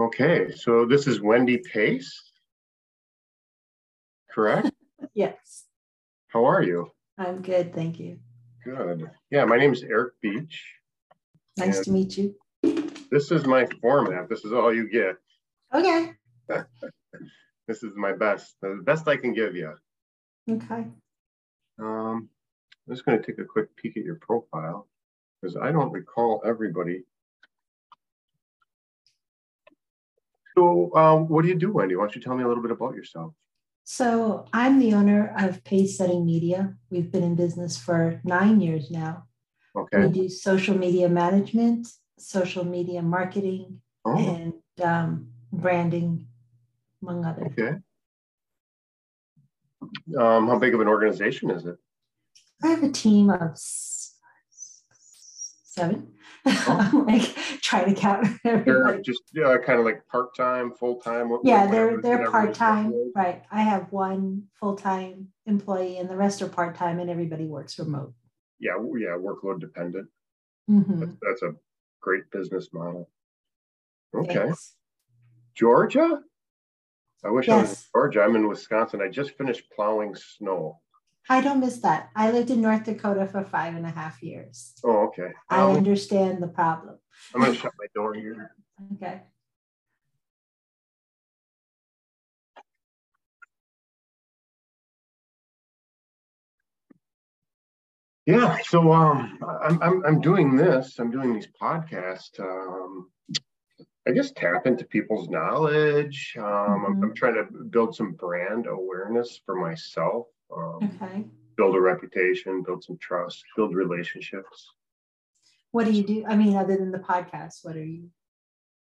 Okay, so this is Wendy Pace, correct? Yes. How are you? I'm good, thank you. Good. Yeah, my name is Eric Beach. Nice to meet you. This is my format. This is all you get. Okay. This is my best, the best I can give you. Okay. I'm just going to take a quick peek at your profile because I don't recall everybody. So what do you do, Wendy? Why don't you tell me a little bit about yourself? So I'm the owner of Pace Setting Media. We've been in business for 9 years now. Okay. We do social media management, social media marketing, and branding, among others. Okay. How big of an organization is it? I have a team of 7. Oh. Like trying to count. They're just kind of like part-time, full-time. Yeah, they're part-time, right? I have one full-time employee and the rest are part-time and everybody works remote. Yeah, yeah, workload dependent. Mm-hmm. That's a great business model. Okay. Thanks. Georgia? I wish I was in Georgia. I'm in Wisconsin. I just finished plowing snow. I don't miss that. I lived in North Dakota for 5.5 years. Oh, okay. I understand the problem. I'm going to shut my door here. Okay. Yeah, so I'm doing this. I'm doing these podcasts. I guess tap into people's knowledge. I'm trying to build some brand awareness for myself. Okay. Build a reputation, build some trust, build relationships. What do you do? I mean, other than the podcast, what are you?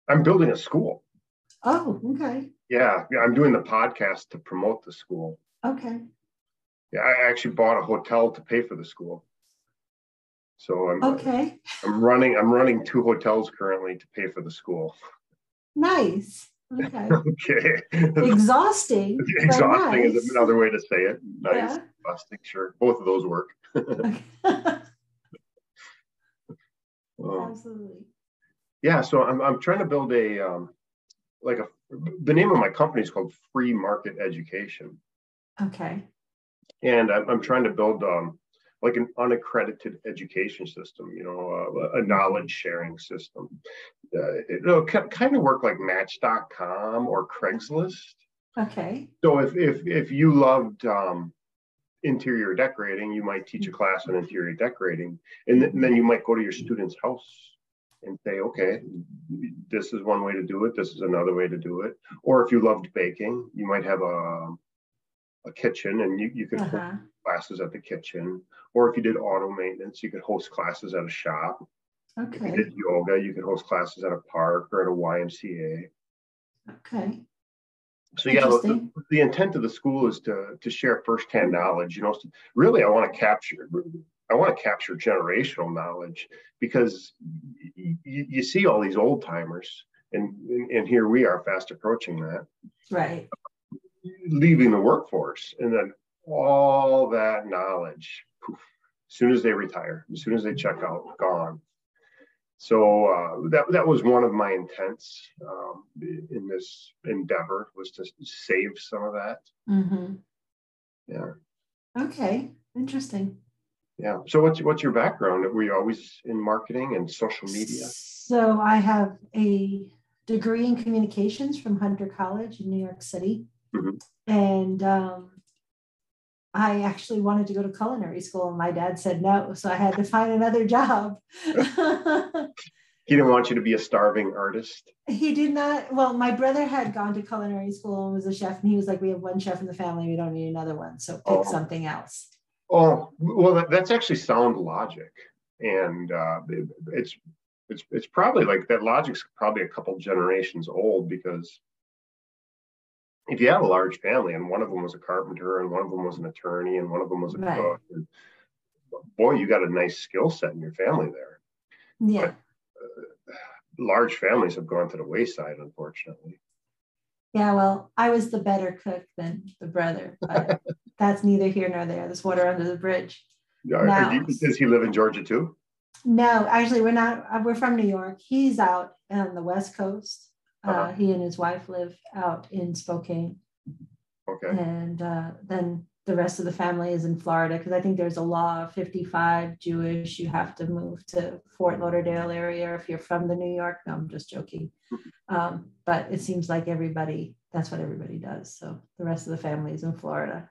I'm building a school. Oh, okay. Yeah, I'm doing the podcast to promote the school. Okay. Yeah, I actually bought a hotel to pay for the school. So I'm okay. I'm running 2 hotels currently to pay for the school. Nice. Okay. Okay. Exhausting. Exhausting nice. Is another way to say it. Nice. Yeah. Exhausting. Sure. Both of those work. Absolutely. Yeah. So I'm trying to build a the name of my company is called Free Market Education. Okay. And I'm trying to build like an unaccredited education system, you know, a knowledge sharing system. It'll kind of work like Match.com or Craigslist. Okay. So if you loved interior decorating, you might teach a class on interior decorating, and then you might go to your student's house and say, okay, this is one way to do it. This is another way to do it. Or if you loved baking, you might have a kitchen and you could host classes at the kitchen, or if you did auto maintenance, you could host classes at a shop. Okay. If you did yoga, you could host classes at a park or at a YMCA. Okay. So yeah, the intent of the school is to share firsthand knowledge. You know, really, I want to capture generational knowledge because you see all these old timers, and here we are fast approaching that. Right. Leaving the workforce, and then all that knowledge, poof, as soon as they retire, as soon as they check out, gone. So that was one of my intents in this endeavor, was to save some of that. Mm-hmm. Yeah. Okay. Interesting. Yeah. So what's your background? Were you always in marketing and social media? So I have a degree in communications from Hunter College in New York City. Mm-hmm. And I actually wanted to go to culinary school, and my dad said no, so I had to find another job. He didn't want you to be a starving artist? He did not. Well, my brother had gone to culinary school and was a chef, and he was like, we have one chef in the family, we don't need another one, so pick something else. Oh, well, that's actually sound logic, and it's probably like that logic's probably a couple generations old, because if you had a large family and one of them was a carpenter and one of them was an attorney and one of them was a cook, and boy, you got a nice skill set in your family there. Yeah. But, large families have gone to the wayside, unfortunately. Yeah, well, I was the better cook than the brother, but that's neither here nor there. There's water under the bridge. Does he live in Georgia too? No, actually, we're from New York. He's out on the West Coast. He and his wife live out in Spokane. Okay. And then the rest of the family is in Florida, because I think there's a law 55 Jewish, you have to move to Fort Lauderdale area if you're from the New York. No, I'm just joking. But it seems like everybody, that's what everybody does. So the rest of the family is in Florida.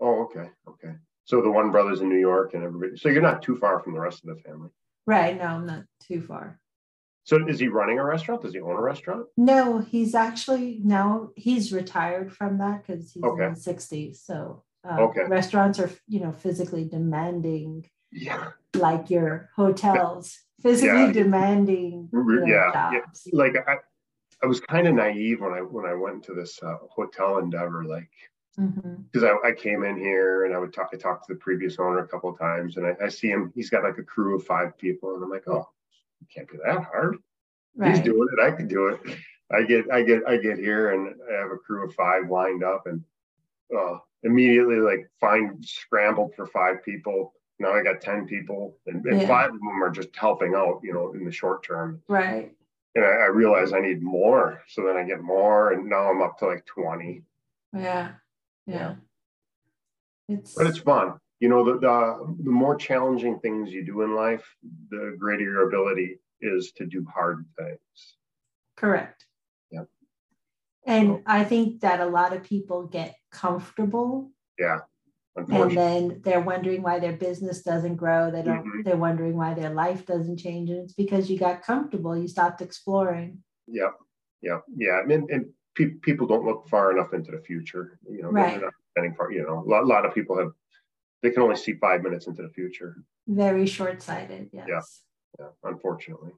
Oh, okay. Okay. So the one brother's in New York and everybody. So you're not too far from the rest of the family. Right. No, I'm not too far. So is he running a restaurant? Does he own a restaurant? No, he's actually now he's retired from that because he's in his 60s. So restaurants are, you know, physically demanding, like your hotels, physically demanding. Jobs. Like I was kind of naive when I went to this hotel endeavor, like because I came in here and I talked to the previous owner a couple of times, and I see him. He's got like a crew of 5 people, and I'm like, oh. Can't be that hard. Right. He's doing it. I can do it. I get here and I have a crew of 5 lined up, and immediately scrambled for 5 people. Now I got 10 people, and 5 of them are just helping out, you know, in the short term. Right. And I realize I need more. So then I get more, and now I'm up to like 20. Yeah. Yeah. But it's fun. You know, the more challenging things you do in life, the greater your ability is to do hard things. Correct. Yeah. And I think that a lot of people get comfortable. Yeah. And then they're wondering why their business doesn't grow. They don't. They're wondering why their life doesn't change. And it's because you got comfortable. You stopped exploring. Yeah. Yeah. Yeah. And people don't look far enough into the future. You know, right. They're not spending far, you know, a lot of people have. They can only see 5 minutes into the future. Very short-sighted, yes. Yeah, unfortunately.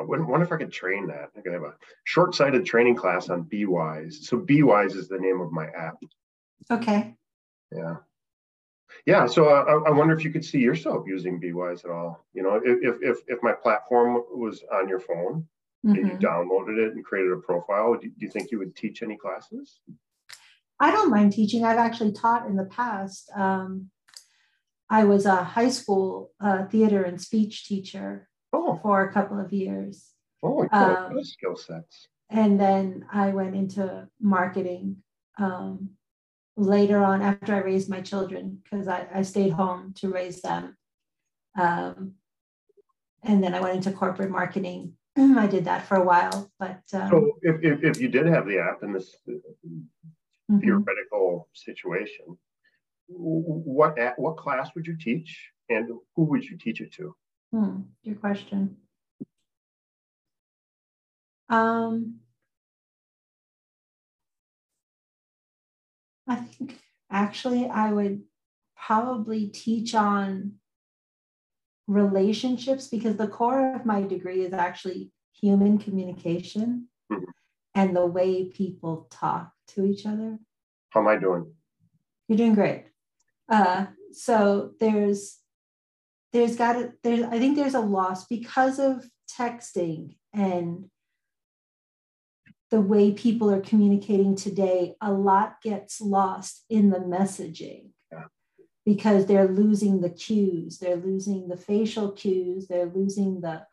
I wonder if I could train that. I could have a short-sighted training class on BeWise. So BeWise is the name of my app. Okay. Yeah. Yeah, so I wonder if you could see yourself using BeWise at all. You know, if my platform was on your phone and you downloaded it and created a profile, do you think you would teach any classes? I don't mind teaching. I've actually taught in the past. I was a high school theater and speech teacher for a couple of years. Oh, those skill sets. And then I went into marketing later on after I raised my children, because I stayed home to raise them. And then I went into corporate marketing. I did that for a while. But so if you did have the app in this theoretical situation, what class would you teach, and who would you teach it to? Good question. I think actually I would probably teach on relationships, because the core of my degree is actually human communication and the way people talk to each other. How am I doing? You're doing great. So I think there's a loss because of texting and the way people are communicating today. A lot gets lost in the messaging because they're losing the cues, they're losing the facial cues, they're losing the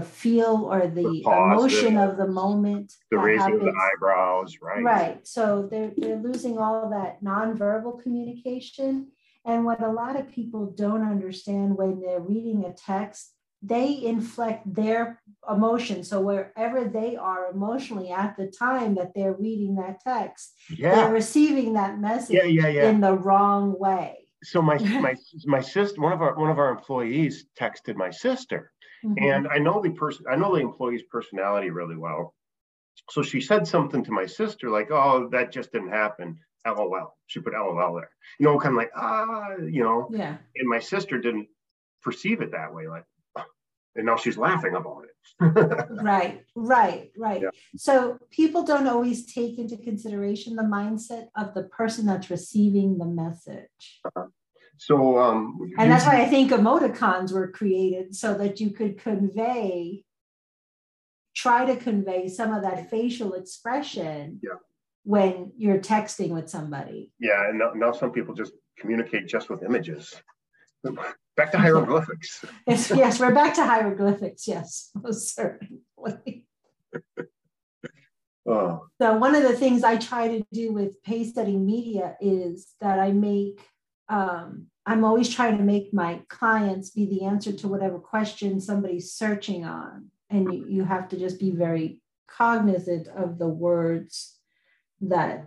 feel or the emotion of the moment. The raising of the eyebrows, right? Right. So they're losing all that nonverbal communication. And what a lot of people don't understand when they're reading a text, they inflect their emotion. So wherever they are emotionally at the time that they're reading that text, they're receiving that message in the wrong way. So my sister, one of our employees texted my sister. And I know the employee's personality really well. So she said something to my sister like, "Oh, that just didn't happen. LOL." She put LOL there. You know, kind of like, you know. Yeah. And my sister didn't perceive it that way, like, and now she's laughing about it. Right. Yeah. So people don't always take into consideration the mindset of the person that's receiving the message. So, and that's why I think emoticons were created, so that you could try to convey some of that facial expression when you're texting with somebody. Yeah, and now some people just communicate just with images. Back to hieroglyphics. Yes, we're back to hieroglyphics. Yes, most certainly. Wow. So one of the things I try to do with Pace Setting Media is that I make, I'm always trying to make my clients be the answer to whatever question somebody's searching on. And you have to just be very cognizant of the words that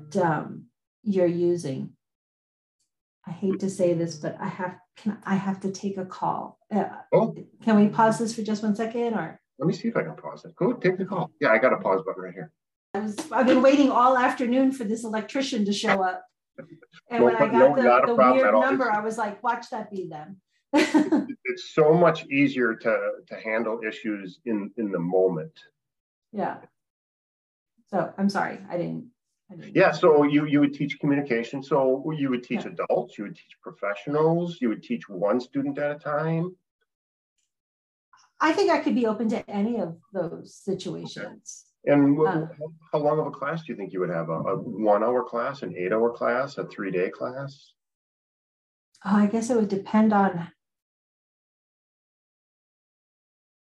you're using. I hate to say this, but I have to take a call. Can we pause this for just 1 second? Or let me see if I can pause it. Go take the call. Yeah, I got a pause button right here. I've been waiting all afternoon for this electrician to show up. And when I got the weird number, I was like, watch that be them. It's so much easier to handle issues in the moment. Yeah. So I'm sorry, I didn't. Yeah, so you would teach communication. So you would teach adults, you would teach professionals, you would teach one student at a time. I think I could be open to any of those situations. Okay. And how long of a class do you think you would have? A 1 hour class, an 8 hour class, a 3 day class? Oh, I guess it would depend on,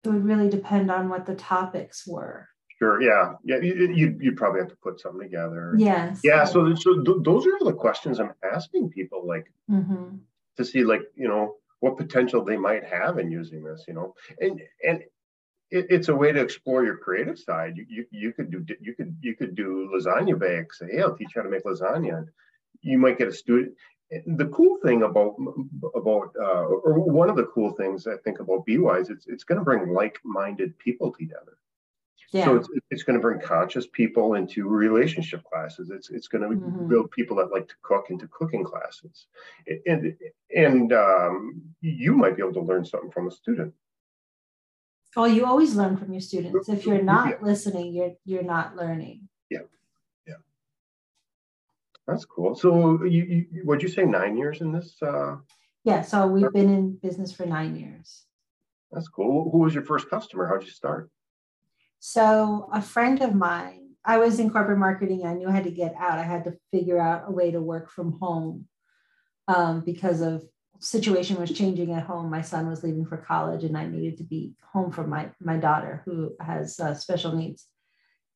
it would really depend on what the topics were. Sure. Yeah. Yeah. You probably have to put something together. Yes. Yeah. So those are the questions I'm asking people, like to see, like, you know, what potential they might have in using this, you know, and it's a way to explore your creative side. You could do lasagna bakes. Hey, I'll teach you how to make lasagna. And you might get a student. The cool thing about one of the cool things I think about BeWise, it's going to bring like-minded people together. Yeah. So it's going to bring conscious people into relationship classes. It's going to build people that like to cook into cooking classes, and you might be able to learn something from a student. Oh, you always learn from your students. If you're not listening, you're not learning. Yeah, yeah, that's cool. So you would you say 9 years in this? Yeah. So we've been in business for 9 years. That's cool. Who was your first customer? How'd you start? So a friend of mine, I was in corporate marketing. I knew I had to get out. I had to figure out a way to work from home because of situation was changing at home. My son was leaving for college and I needed to be home for my daughter who has special needs.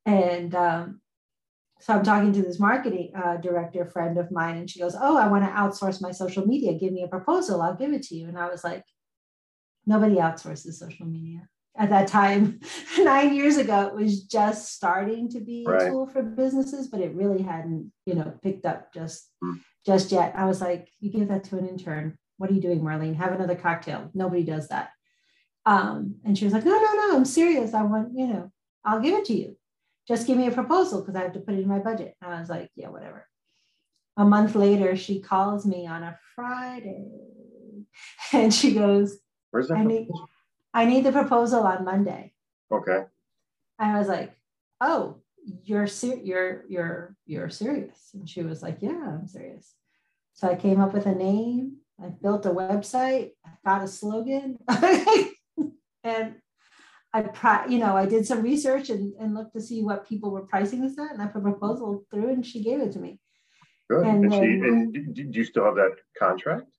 And so I'm talking to this marketing director friend of mine, and she goes, oh, I want to outsource my social media. Give me a proposal. I'll give it to you. And I was like, nobody outsources social media. At that time, 9 years ago, it was just starting to be a tool for businesses, but it really hadn't, you know, picked up just yet. I was like, you give that to an intern. What are you doing, Marlene? Have another cocktail. Nobody does that. And she was like, no, I'm serious. I want, you know, I'll give it to you. Just give me a proposal because I have to put it in my budget. And I was like, yeah, whatever. A month later, she calls me on a Friday and she goes, where's that proposal? I need the proposal on Monday. Okay. And I was like, oh, you're serious. And she was like, yeah, I'm serious. So I came up with a name. I built a website. I got a slogan. And I did some research and looked to see what people were pricing this at. And I put a proposal through and she gave it to me. Good. And do you still have that contract?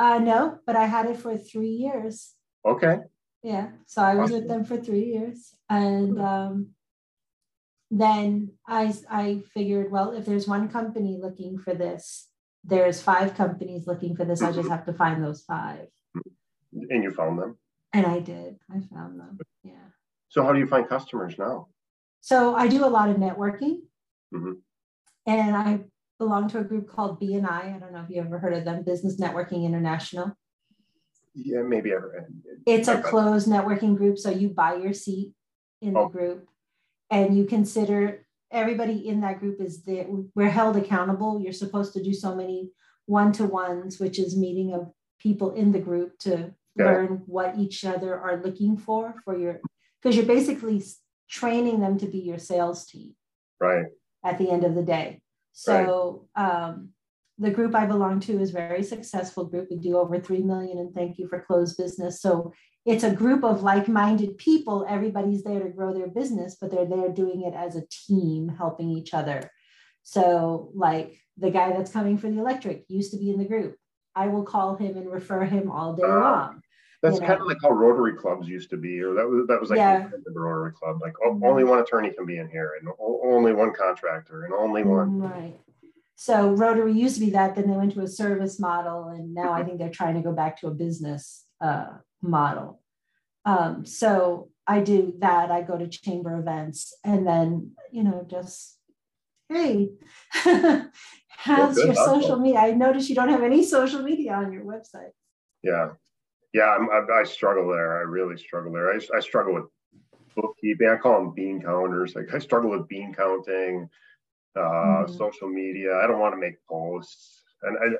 No, but I had it for 3 years. Okay. Yeah. So I was with them for 3 years. And then I figured, well, if there's one company looking for this, there's 5 companies looking for this. I just have to find those 5. And you found them? And I did. I found them. Yeah. So how do you find customers now? So I do a lot of networking. And I belong to a group called BNI. I don't know if you ever heard of them, Business Networking International. Yeah, maybe I read. It's a closed networking group. So you buy your seat in the group and you consider everybody in that group is there. We're held accountable. You're supposed to do so many one-to-ones, which is meeting of people in the group to learn what each other are looking for your, because you're basically training them to be your sales team. Right. At the end of the day. So, the group I belong to is a very successful group. We do over 3 million in thank you for closed business. So it's a group of like-minded people. Everybody's there to grow their business, but they're there doing it as a team, helping each other. So like the guy that's coming for the electric used to be in the group. I will call him and refer him all day long. That's kind of like how Rotary clubs used to be, or that was like the Rotary club, like only one attorney can be in here, and only one contractor, and only one. Right. So Rotary used to be that, then they went to a service model, and now I think they're trying to go back to a business model. So I do that. I go to chamber events, and then just hey, how's your social media? I noticed you don't have any social media on your website. Yeah, I struggle there. I really struggle there. I struggle with bookkeeping. I call them bean counters. Like I struggle with bean counting, social media. I don't want to make posts, and I,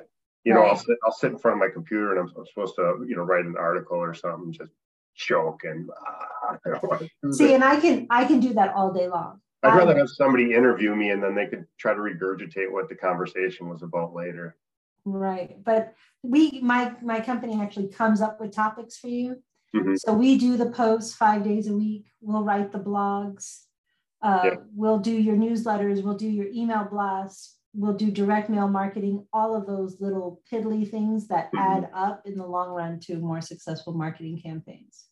I'll sit in front of my computer, and I'm supposed to, write an article or something, just choke and. I don't want to do See, that. And I can do that all day long. I'd rather have somebody interview me, and then they could try to regurgitate what the conversation was about later. Right, but my company actually comes up with topics for you. Mm-hmm. So we do the posts 5 days a week. We'll write the blogs. We'll do your newsletters. We'll do your email blasts. We'll do direct mail marketing. All of those little piddly things that add up in the long run to more successful marketing campaigns.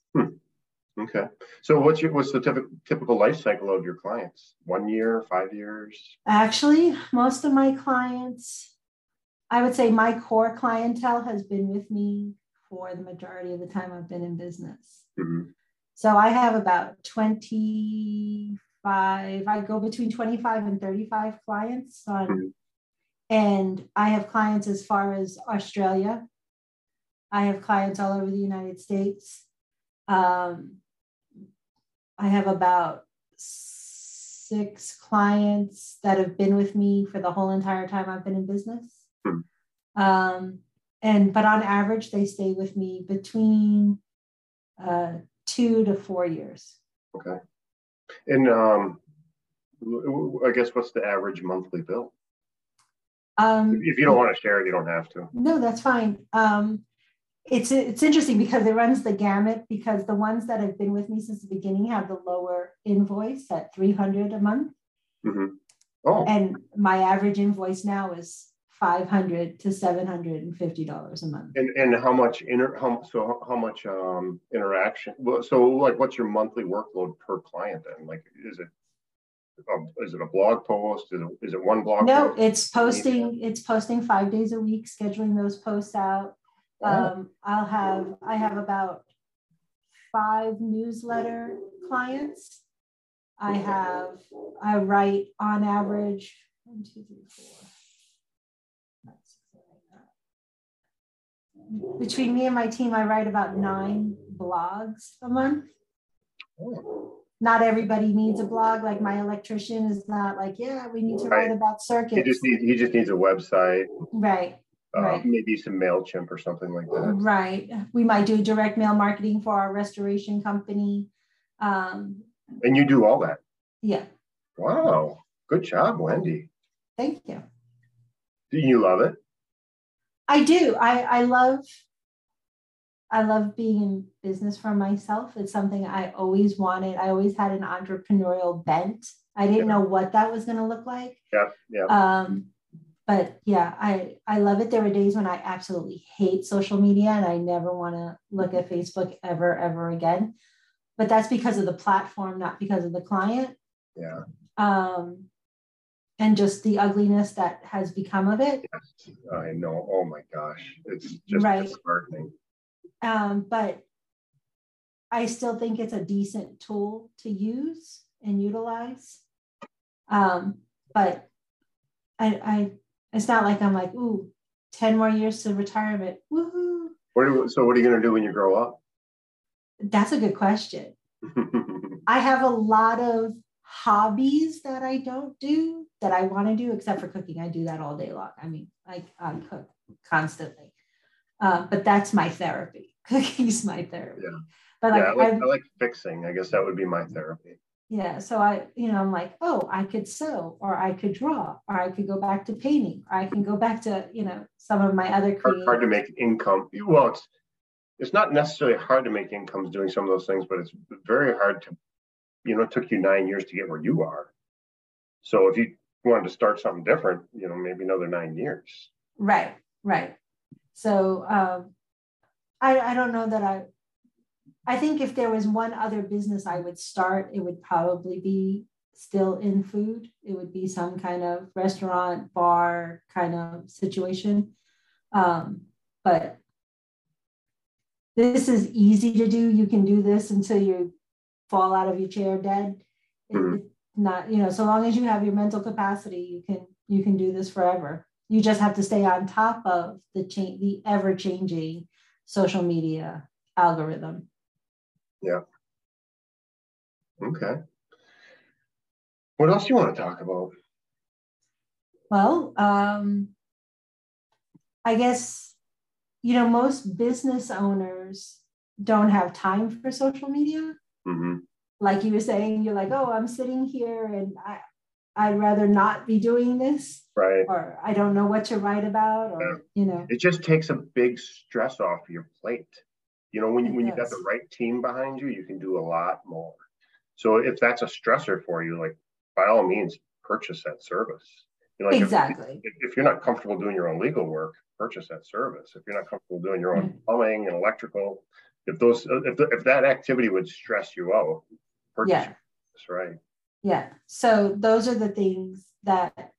Okay. So what's the typical life cycle of your clients? 1 year, 5 years? Actually, most of my clients. I would say my core clientele has been with me for the majority of the time I've been in business. Mm-hmm. So I have about 25, I go between 25 and 35 clients. And I have clients as far as Australia. I have clients all over the United States. I have about 6 clients that have been with me for the whole entire time I've been in business. But on average, they stay with me between 2 to 4 years. Okay. And I guess what's the average monthly bill? If you don't want to share it, you don't have to. No, that's fine. It's interesting because it runs the gamut, because the ones that have been with me since the beginning have the lower invoice at $300 a month. Mm-hmm. Oh. And my average invoice now is $500 to $750 a month. And how much interaction? So like, what's your monthly workload per client then? Like, is it a blog post? Is it one blog? No, post? It's posting. It's posting 5 days a week, scheduling those posts out. I have about 5 newsletter clients. I write on average 1, 2, 3, 4. Between me and my team, I write about 9 blogs a month. Not everybody needs a blog. Like my electrician is not like, we need to write about circuits. He just needs a website. Right. Maybe some MailChimp or something like that. Right. We might do direct mail marketing for our restoration company. And you do all that? Yeah. Wow. Good job, Wendy. Thank you. Do you love it? I do. I love being in business for myself. It's something I always wanted. I always had an entrepreneurial bent. I didn't know what that was going to look like. Yeah. But yeah, I love it. There were days when I absolutely hate social media and I never want to look at Facebook ever again. But that's because of the platform, not because of the client. Yeah. And just the ugliness that has become of it. Yes, I know. Oh my gosh. It's just disheartening. But I still think it's a decent tool to use and utilize. But it's not like I'm like, ooh, 10 more years to retirement. Woohoo. So what are you going to do when you grow up? That's a good question. I have a lot of hobbies that I don't do that I want to do, except for cooking. I do that all day long. I mean, I cook constantly, but that's my therapy. Cooking's my therapy. Yeah. But like, I like fixing. I guess that would be my therapy. Yeah. So I'm like, oh, I could sew, or I could draw, or I could go back to painting, or I can go back to some of my other. Hard to make income. Well, it's not necessarily hard to make incomes doing some of those things, but it's very hard to. It took you 9 years to get where you are. So if you wanted to start something different, maybe another 9 years. Right. So I don't know that I I think if there was one other business I would start, it would probably be still in food. It would be some kind of restaurant, bar kind of situation. But this is easy to do. You can do this until you fall out of your chair dead. It's not, you know, so long as you have your mental capacity, you can do this forever. You just have to stay on top of the ever-changing social media algorithm. Yeah. Okay. What else do you want to talk about? Well, I guess, you know, most business owners don't have time for social media. Mm-hmm. Like you were saying, you're like, oh, I'm sitting here and I'd rather not be doing this. Right. Or I don't know what to write about, or, you know. It just takes a big stress off your plate. You know, when you've got the right team behind you, you can do a lot more. So if that's a stressor for you, like, by all means, purchase that service. You know, like exactly. If you're not comfortable doing your own legal work, purchase that service. If you're not comfortable doing your own plumbing and electrical, if that activity would stress you out, purchase your service, right? Yeah. So those are the things that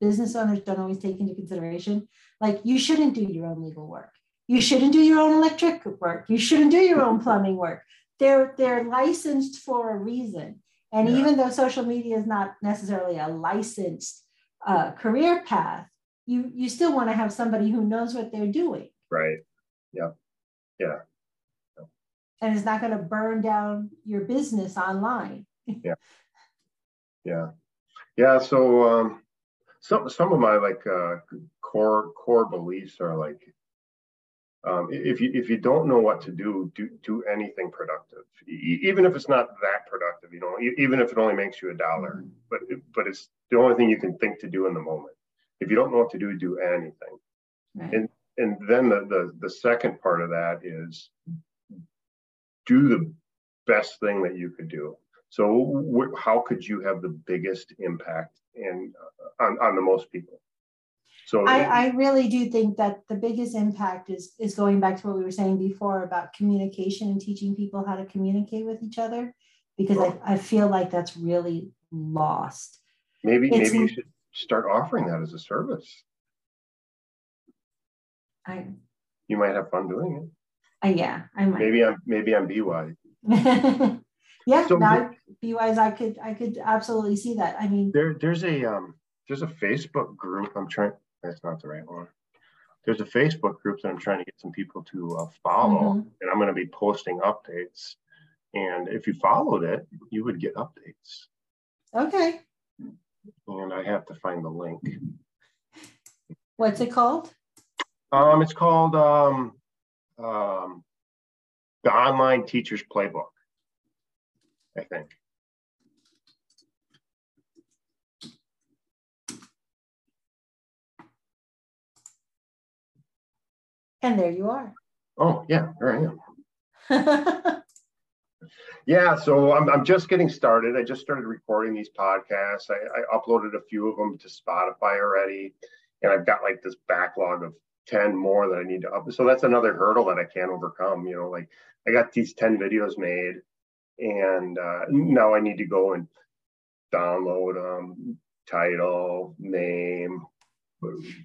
business owners don't always take into consideration. Like, you shouldn't do your own legal work. You shouldn't do your own electric work. You shouldn't do your own plumbing work. They're licensed for a reason. And even though social media is not necessarily a licensed career path, you still want to have somebody who knows what they're doing. Right. Yeah. Yeah. And it's not going to burn down your business online. Yeah. Yeah. Yeah. So some of my like core beliefs are like, if you don't know what to do anything productive, even if it's not that productive, you know, even if it only makes you $1, but it's the only thing you can think to do in the moment. If you don't know what to do anything. Right. And then the second part of that is do the best thing that you could do. So how could you have the biggest impact on the most people? So I really do think that the biggest impact is going back to what we were saying before about communication and teaching people how to communicate with each other, because I feel like that's really lost. Maybe you should start offering that as a service. You might have fun doing it. Yeah, I might. Maybe I'm BeWise. Yeah, so BeWise, I could absolutely see that. I mean, there's a Facebook group I'm trying. That's not the right one. There's a Facebook group that I'm trying to get some people to follow, and I'm going to be posting updates. And if you followed it, you would get updates. Okay. And I have to find the link. What's it called? It's called the Online Teacher's Playbook, I think. And there you are. Oh, yeah, there I am. Yeah, so I'm just getting started. I just started recording these podcasts. I uploaded a few of them to Spotify already. And I've got like this backlog of 10 more that I need to upload. So that's another hurdle that I can't overcome. You know, like I got these 10 videos made, and now I need to go and download them, title, name.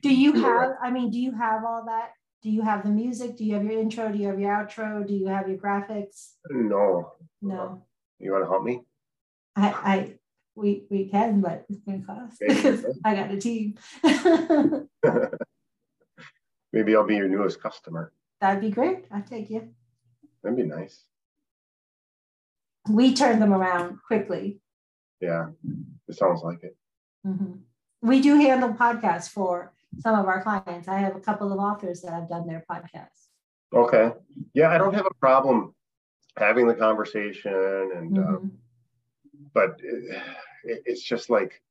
Do you have all that? Do you have the music? Do you have your intro? Do you have your outro? Do you have your graphics? No. You want to help me? We can, but it's going to cost. Because I got a team. Maybe I'll be your newest customer. That'd be great. I'll take you. That'd be nice. We turn them around quickly. Yeah, it sounds like it. Mm-hmm. We do handle podcasts for some of our clients. I have a couple of authors that have done their podcasts. Okay. Yeah, I don't have a problem having the conversation, and but it's just like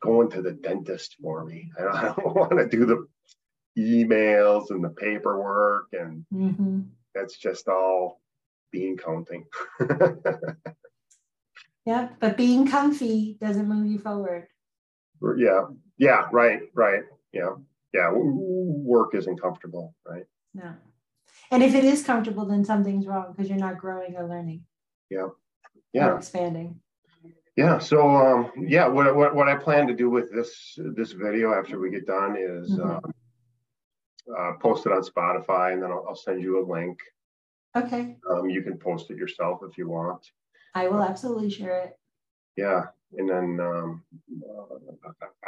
going to the dentist for me. I don't want to do the emails and the paperwork, and that's just all bean counting. Yeah, but being comfy doesn't move you forward. Yeah, right. Yeah, work isn't comfortable, right? No. And if it is comfortable, then something's wrong because you're not growing or learning. Yeah. Yeah. Or expanding. Yeah. So, yeah, what I plan to do with this video after we get done is post it on Spotify, and then I'll send you a link. Okay. You can post it yourself if you want. I will absolutely share it. Yeah. And then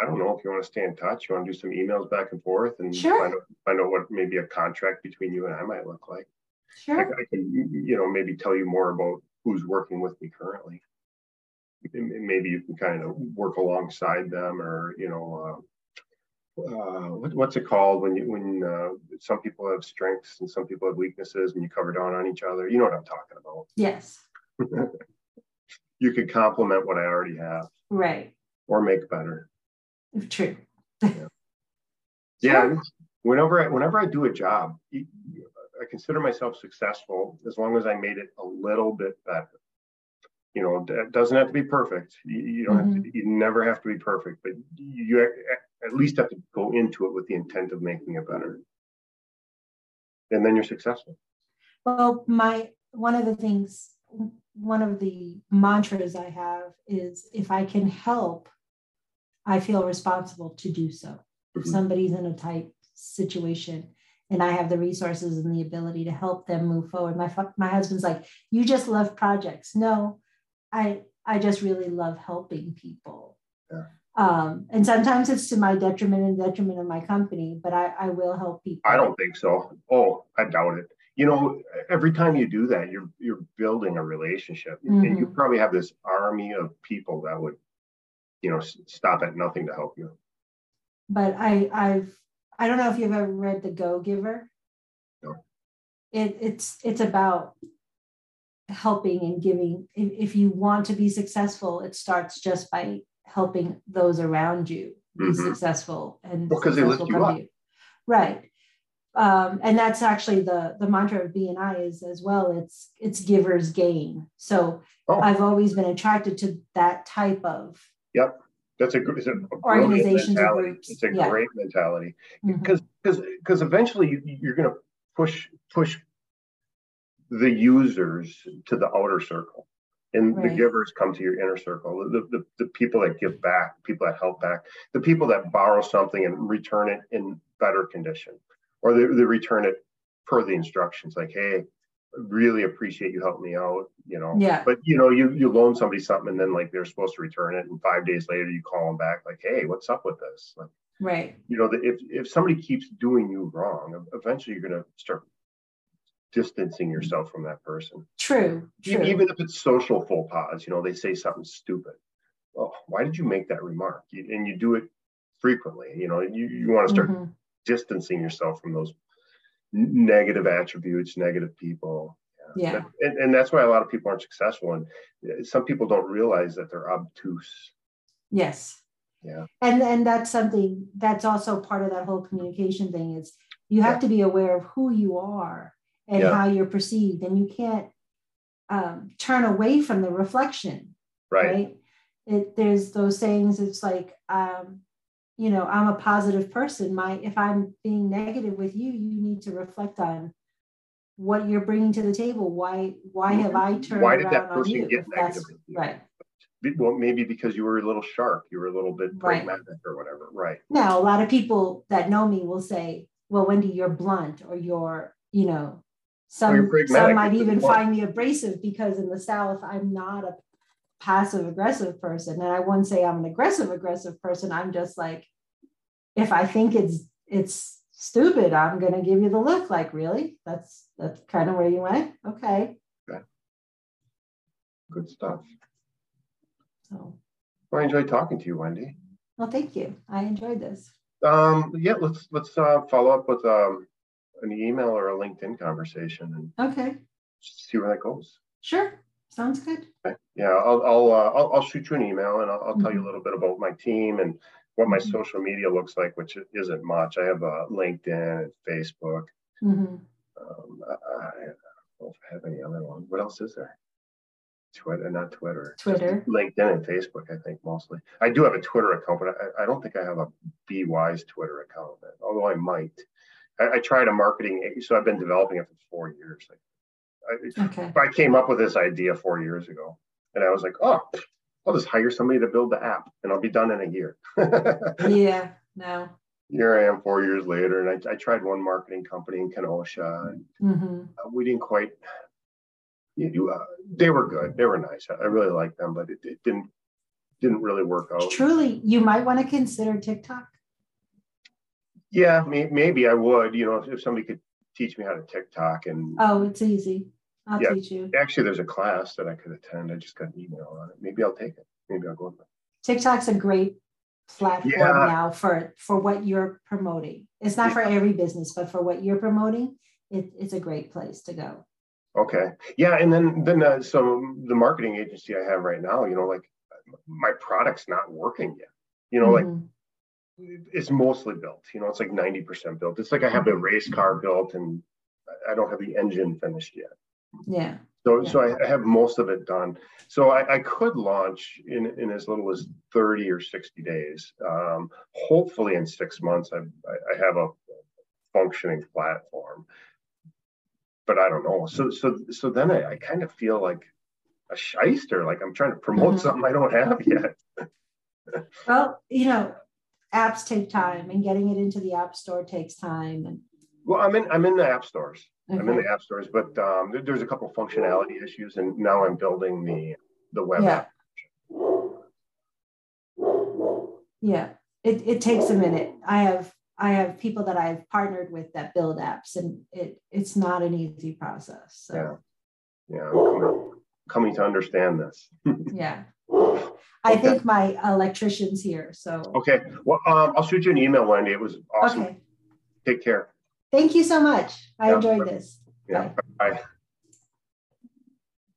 I don't know if you want to stay in touch. You want to do some emails back and forth and sure. find out what maybe a contract between you and I might look like. Sure. I can, you know, maybe tell you more about who's working with me currently. And maybe you can kind of work alongside them, or, you know, what's it called when some people have strengths and some people have weaknesses and you cover down on each other? You know what I'm talking about. Yes. You could complement what I already have. Right. Or make better. True. Yeah. Yeah. Whenever I do a job, I consider myself successful as long as I made it a little bit better. You know, it doesn't have to be perfect. You don't have to, you never have to be perfect, but you at least have to go into it with the intent of making it better. And then you're successful. Well, one of the mantras I have is, if I can help, I feel responsible to do so. If somebody's in a tight situation and I have the resources and the ability to help them move forward. My husband's like, you just love projects. No, I just really love helping people. Yeah. And sometimes it's to my detriment and detriment of my company, but I will help people. I don't think so. Oh, I doubt it. You know, every time you do that, you're building a relationship, and you probably have this army of people that would, you know, stop at nothing to help you. But I don't know if you've ever read The Go-Giver. No. It's about helping and giving. If you want to be successful, it starts just by helping those around you be successful, and because they lift you up, right? And that's actually the mantra of BNI is as well. It's givers gain. So I've always been attracted to that type of organizations or groups. It's a great mentality, because eventually you're going to push the users to the outer circle, and the givers come to your inner circle. The people that give back, people that help back, the people that borrow something and return it in better condition. Or they return it per the instructions, like, hey, really appreciate you helping me out, you know. Yeah. But, you know, you loan somebody something, and then, like, they're supposed to return it, and 5 days later you call them back, like, hey, what's up with this? Like, right. You know, if somebody keeps doing you wrong, eventually you're going to start distancing yourself from that person. True. Even if it's social faux pas, you know, they say something stupid. Oh, why did you make that remark? And you do it frequently, you know, you want to start distancing yourself from those negative attributes, negative people. Yeah. Yeah. And that's why a lot of people aren't successful. And some people don't realize that they're obtuse. Yes. Yeah. And that's something that's also part of that whole communication thing is you have to be aware of who you are and how you're perceived. And you can't turn away from the reflection. Right? There's those sayings, it's like, you know, I'm a positive person. If I'm being negative with you, you need to reflect on what you're bringing to the table. Why have I turned around on you? Why did that person get negative? Right. Well, maybe because you were a little sharp. You were a little bit pragmatic or whatever. Right. Now, a lot of people that know me will say, well, Wendy, you're blunt, or you're, you know, some might even find me abrasive because in the South, I'm not a passive aggressive person, and I wouldn't say I'm an aggressive person. I'm just like, if I think it's stupid, I'm gonna give you the look. Like, really? That's kind of where you went. Okay. Good stuff. So, well, I enjoyed talking to you, Wendy. Well, thank you. I enjoyed this. Let's follow up with an email or a LinkedIn conversation and see where that goes. Sure. Sounds good. Yeah, I'll shoot you an email, and I'll tell you a little bit about my team and what my social media looks like, which isn't much. I have LinkedIn and Facebook. I don't know if I have any other one. What else is there? Twitter, LinkedIn, and Facebook. I think mostly. I do have a Twitter account, but I don't think I have a BeWise Twitter account. Although I might. I tried a marketing, so I've been developing it for 4 years. I came up with this idea 4 years ago, and I was like, oh, I'll just hire somebody to build the app, and I'll be done in a year. Yeah, no. Here I am 4 years later, and I tried one marketing company in Kenosha. And we didn't quite. They were good. They were nice. I really liked them, but it didn't really work out. Truly, you might want to consider TikTok. Yeah, maybe I would. You know, if somebody could teach me how to TikTok and. Oh, it's easy. I'll teach you. Actually, there's a class that I could attend. I just got an email on it. Maybe I'll take it. Maybe I'll go with it. TikTok's a great platform now for what you're promoting. It's not for every business, but for what you're promoting, it's a great place to go. Okay. Yeah. And then so the marketing agency I have right now, you know, like my product's not working yet. You know, like it's mostly built. You know, it's like 90% built. It's like I have a race car built and I don't have the engine finished yet. Yeah. So I have most of it done. So I could launch in as little as 30 or 60 days. Hopefully in 6 months, I have a functioning platform, but I don't know. So then I kind of feel like a shyster, like I'm trying to promote something I don't have yet. Well, you know, apps take time, and getting it into the app store takes time. And well, I'm in the app stores. Okay. I'm in the app stores, but there's a couple of functionality issues, and now I'm building the web app. Yeah, it takes a minute. I have people that I've partnered with that build apps, and it's not an easy process. So. Yeah, I'm coming to understand this. Yeah. I think my electrician's here, so. Okay, well, I'll shoot you an email, Wendy. It was awesome. Okay. Take care. Thank you so much. I enjoyed this. Yeah. Bye. Bye.